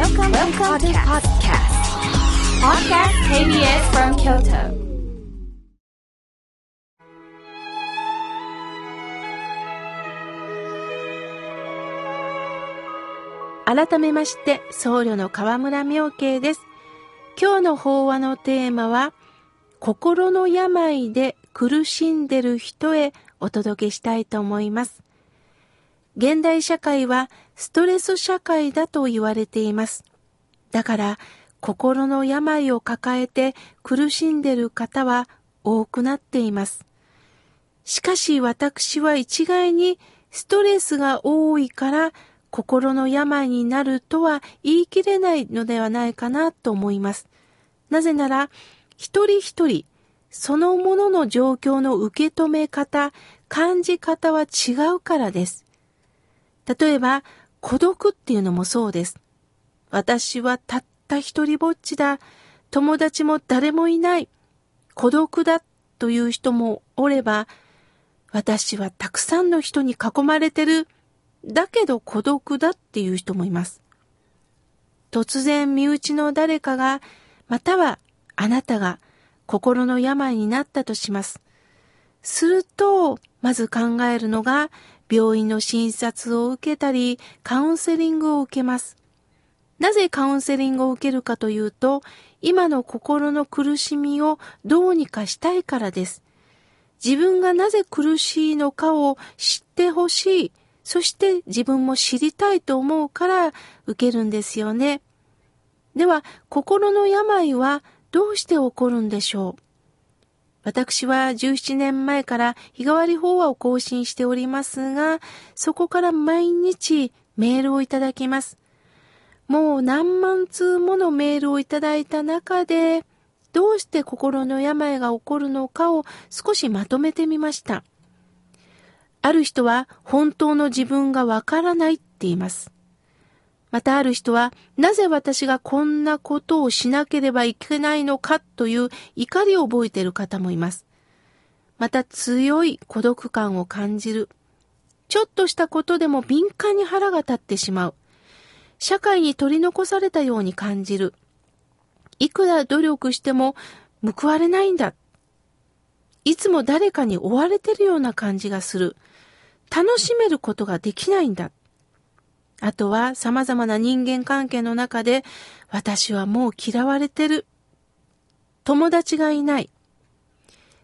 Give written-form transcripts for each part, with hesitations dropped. Welcome to the podcast. Podcast KBS from Kyoto. 改めまして、僧侶の河村妙慶です。今日の法話のテーマは、心の病で苦しんでる人へお届けしたいと思います。現代社会はストレス社会だと言われています。だから心の病を抱えて苦しんでいる方は多くなっています。しかし私は一概にストレスが多いから心の病になるとは言い切れないのではないかなと思います。なぜなら一人一人そのものの状況の受け止め方、感じ方は違うからです。例えば孤独っていうのもそうです。私はたった一人ぼっちだ。友達も誰もいない。孤独だという人もおれば、私はたくさんの人に囲まれてる。だけど孤独だっていう人もいます。突然身内の誰かが、またはあなたが心の病になったとします。すると、まず考えるのが、病院の診察を受けたり、カウンセリングを受けます。なぜカウンセリングを受けるかというと、今の心の苦しみをどうにかしたいからです。自分がなぜ苦しいのかを知ってほしい。そして自分も知りたいと思うから受けるんですよね。では、心の病はどうして起こるんでしょう。私は17年前から日替わり法話を更新しておりますが、そこから毎日メールをいただきます。もう何万通ものメールをいただいた中で、どうして心の病が起こるのかを少しまとめてみました。ある人は本当の自分がわからないって言います。またある人は、なぜ私がこんなことをしなければいけないのかという怒りを覚えている方もいます。また強い孤独感を感じる。ちょっとしたことでも敏感に腹が立ってしまう。社会に取り残されたように感じる。いくら努力しても報われないんだ。いつも誰かに追われてるような感じがする。楽しめることができないんだ。あとは様々な人間関係の中で、私はもう嫌われてる。友達がいない。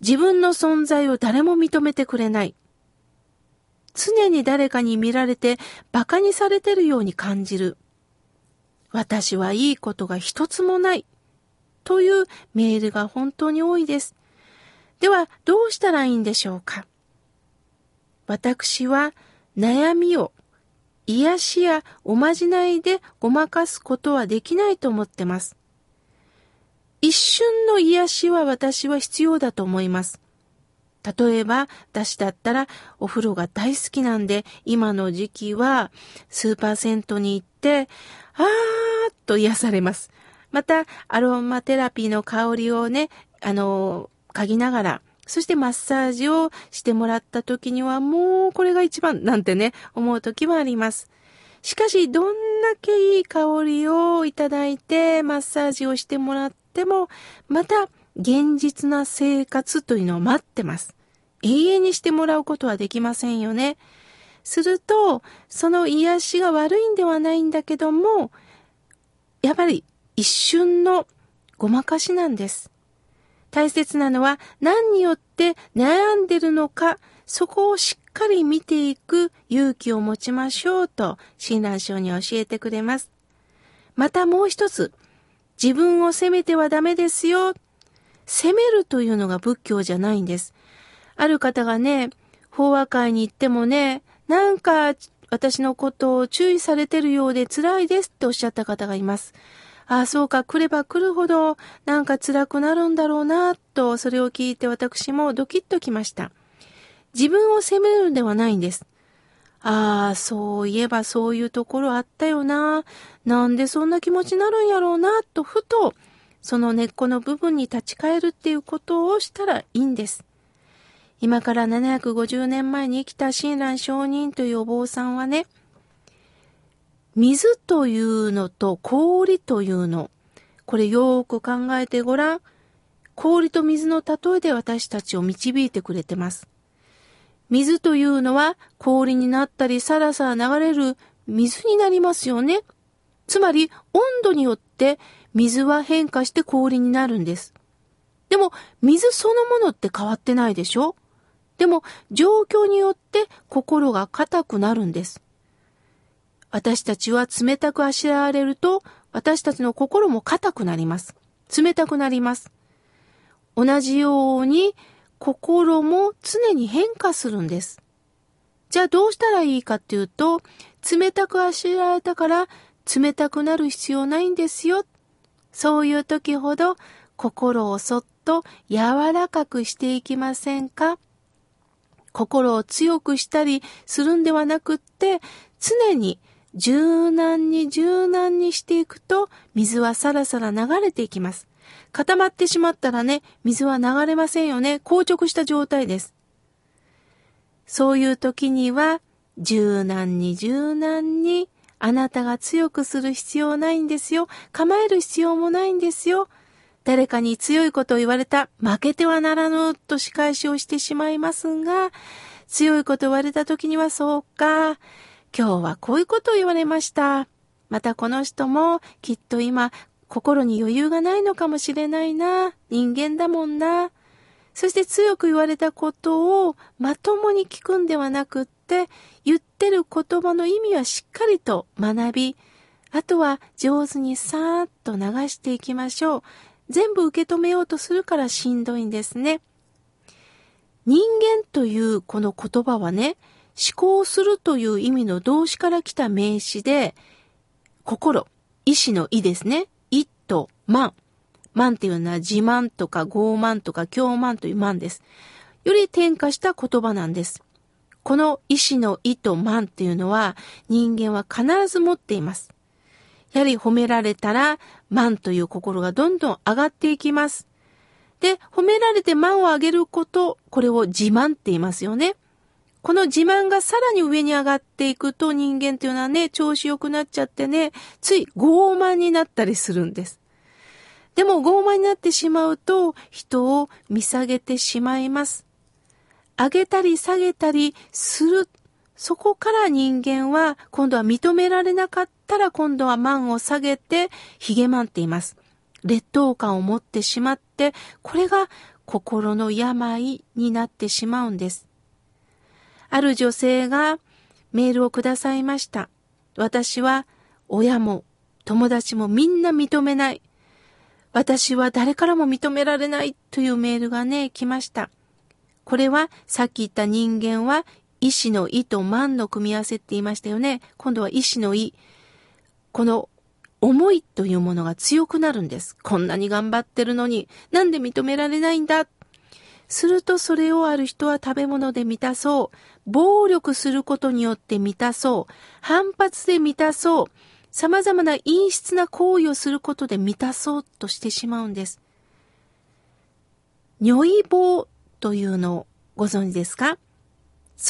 自分の存在を誰も認めてくれない。常に誰かに見られて馬鹿にされてるように感じる。私はいいことが一つもない。というメールが本当に多いです。ではどうしたらいいんでしょうか。私は悩みを癒しやおまじないでごまかすことはできないと思ってます。一瞬の癒しは私は必要だと思います。例えば私だったらお風呂が大好きなんで、今の時期はスーパー銭湯に行って、あーっと癒されます。またアロマテラピーの香りをね、嗅ぎながら、そしてマッサージをしてもらった時にはもうこれが一番なんてね、思う時はあります。しかしどんだけいい香りをいただいてマッサージをしてもらっても、また現実な生活というのを待ってます。永遠にしてもらうことはできませんよね。するとその癒しが悪いんではないんだけども、やっぱり一瞬のごまかしなんです。大切なのは何によって悩んでるのか、そこをしっかり見ていく勇気を持ちましょうと親鸞聖人は教えてくれます。またもう一つ、自分を責めてはダメですよ。責めるというのが仏教じゃないんです。ある方がね、法話会に行ってもね、なんか私のことを注意されてるようで辛いですっておっしゃった方がいます。ああ、そうか、来れば来るほどなんか辛くなるんだろうなと、それを聞いて私もドキッときました。自分を責めるのではないんです。ああ、そういえばそういうところあったよな。なんでそんな気持ちになるんやろうなと、ふとその根っこの部分に立ち返るっていうことをしたらいいんです。今から750年前に生きた親鸞聖人というお坊さんはね、水というのと氷というの、これよーく考えてごらん。氷と水の例えで私たちを導いてくれてます。水というのは氷になったりさらさら流れる水になりますよね。つまり温度によって水は変化して氷になるんです。でも水そのものって変わってないでしょ？でも状況によって心が硬くなるんです。私たちは冷たくあしらわれると私たちの心も硬くなります。冷たくなります。同じように心も常に変化するんです。じゃあどうしたらいいかっていうと、冷たくあしらわれたから冷たくなる必要ないんですよ。そういう時ほど心をそっと柔らかくしていきませんか。心を強くしたりするんではなくって、常に柔軟にしていくと水はさらさら流れていきます。固まってしまったらね、水は流れませんよね。硬直した状態です。そういう時には柔軟にあなたが強くする必要ないんですよ。構える必要もないんですよ。誰かに強いことを言われた、負けてはならぬと仕返しをしてしまいますが、強いことを言われた時には、そうか、今日はこういうことを言われました。またこの人もきっと今心に余裕がないのかもしれないな。人間だもんな。そして強く言われたことをまともに聞くんではなくって、言ってる言葉の意味はしっかりと学び、あとは上手にさーっと流していきましょう。全部受け止めようとするからしんどいんですね。人間というこの言葉はね、思考するという意味の動詞から来た名詞で、心、意志の意ですね。意と慢。慢っていうのは自慢とか傲慢とか狂慢という慢です。より転化した言葉なんです。この意志の意と慢っていうのは人間は必ず持っています。やはり褒められたら慢という心がどんどん上がっていきます。で、褒められて慢を上げること、これを自慢って言いますよね。この自慢がさらに上に上がっていくと人間というのはね、調子良くなっちゃってね、つい傲慢になったりするんです。でも傲慢になってしまうと人を見下げてしまいます。上げたり下げたりする。そこから人間は今度は認められなかったら今度は慢を下げてヒゲ慢って言います。劣等感を持ってしまって、これが心の病になってしまうんです。ある女性がメールをくださいました。私は親も友達もみんな認めない。私は誰からも認められないというメールがね、来ました。これはさっき言った人間は意志の意と慢の組み合わせって言いましたよね。今度は意志の意。この思いというものが強くなるんです。こんなに頑張ってるのになんで認められないんだ。するとそれをある人は食べ物で満たそう。暴力することによって満たそう。反発で満たそう。様々な陰湿な行為をすることで満たそうとしてしまうんです。如意棒というのをご存知ですか？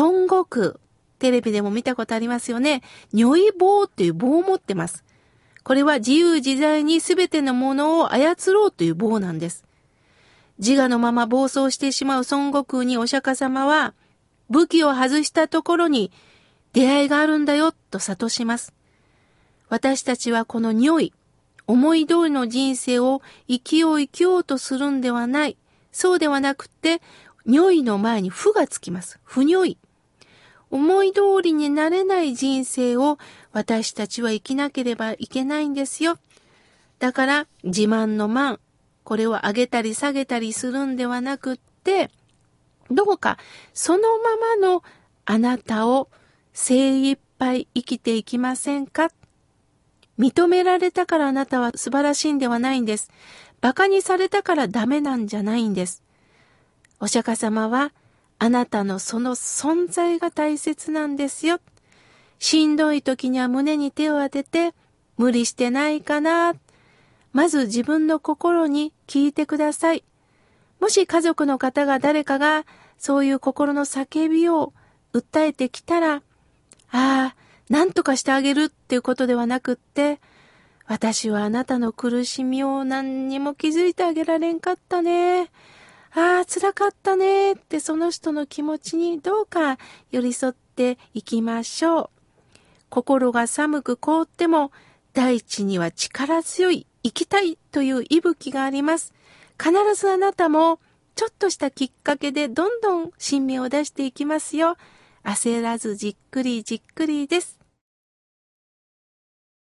孫悟空、テレビでも見たことありますよね。如意棒という棒を持ってます。これは自由自在にすべてのものを操ろうという棒なんです。自我のまま暴走してしまう孫悟空にお釈迦様は、武器を外したところに出会いがあるんだよと諭します。私たちはこの如意、思い通りの人生を生きようとするんではない。そうではなくて、如意の前に不がつきます。不如意。思い通りになれない人生を私たちは生きなければいけないんですよ。だから自慢の慢、これを上げたり下げたりするんではなくって、どこかそのままのあなたを精一杯生きていきませんか？認められたからあなたは素晴らしいんではないんです。馬鹿にされたからダメなんじゃないんです。お釈迦様はあなたのその存在が大切なんですよ。しんどい時には胸に手を当てて、無理してないかな。まず自分の心に聞いてください。もし家族の方が誰かがそういう心の叫びを訴えてきたら、ああ、何とかしてあげるっていうことではなくって、私はあなたの苦しみを何にも気づいてあげられんかったね、ああ辛かったねって、その人の気持ちにどうか寄り添っていきましょう。心が寒く凍っても大地には力強い生きたいという息吹があります。必ずあなたもちょっとしたきっかけでどんどん新芽を出していきますよ。焦らずじっくりじっくりです。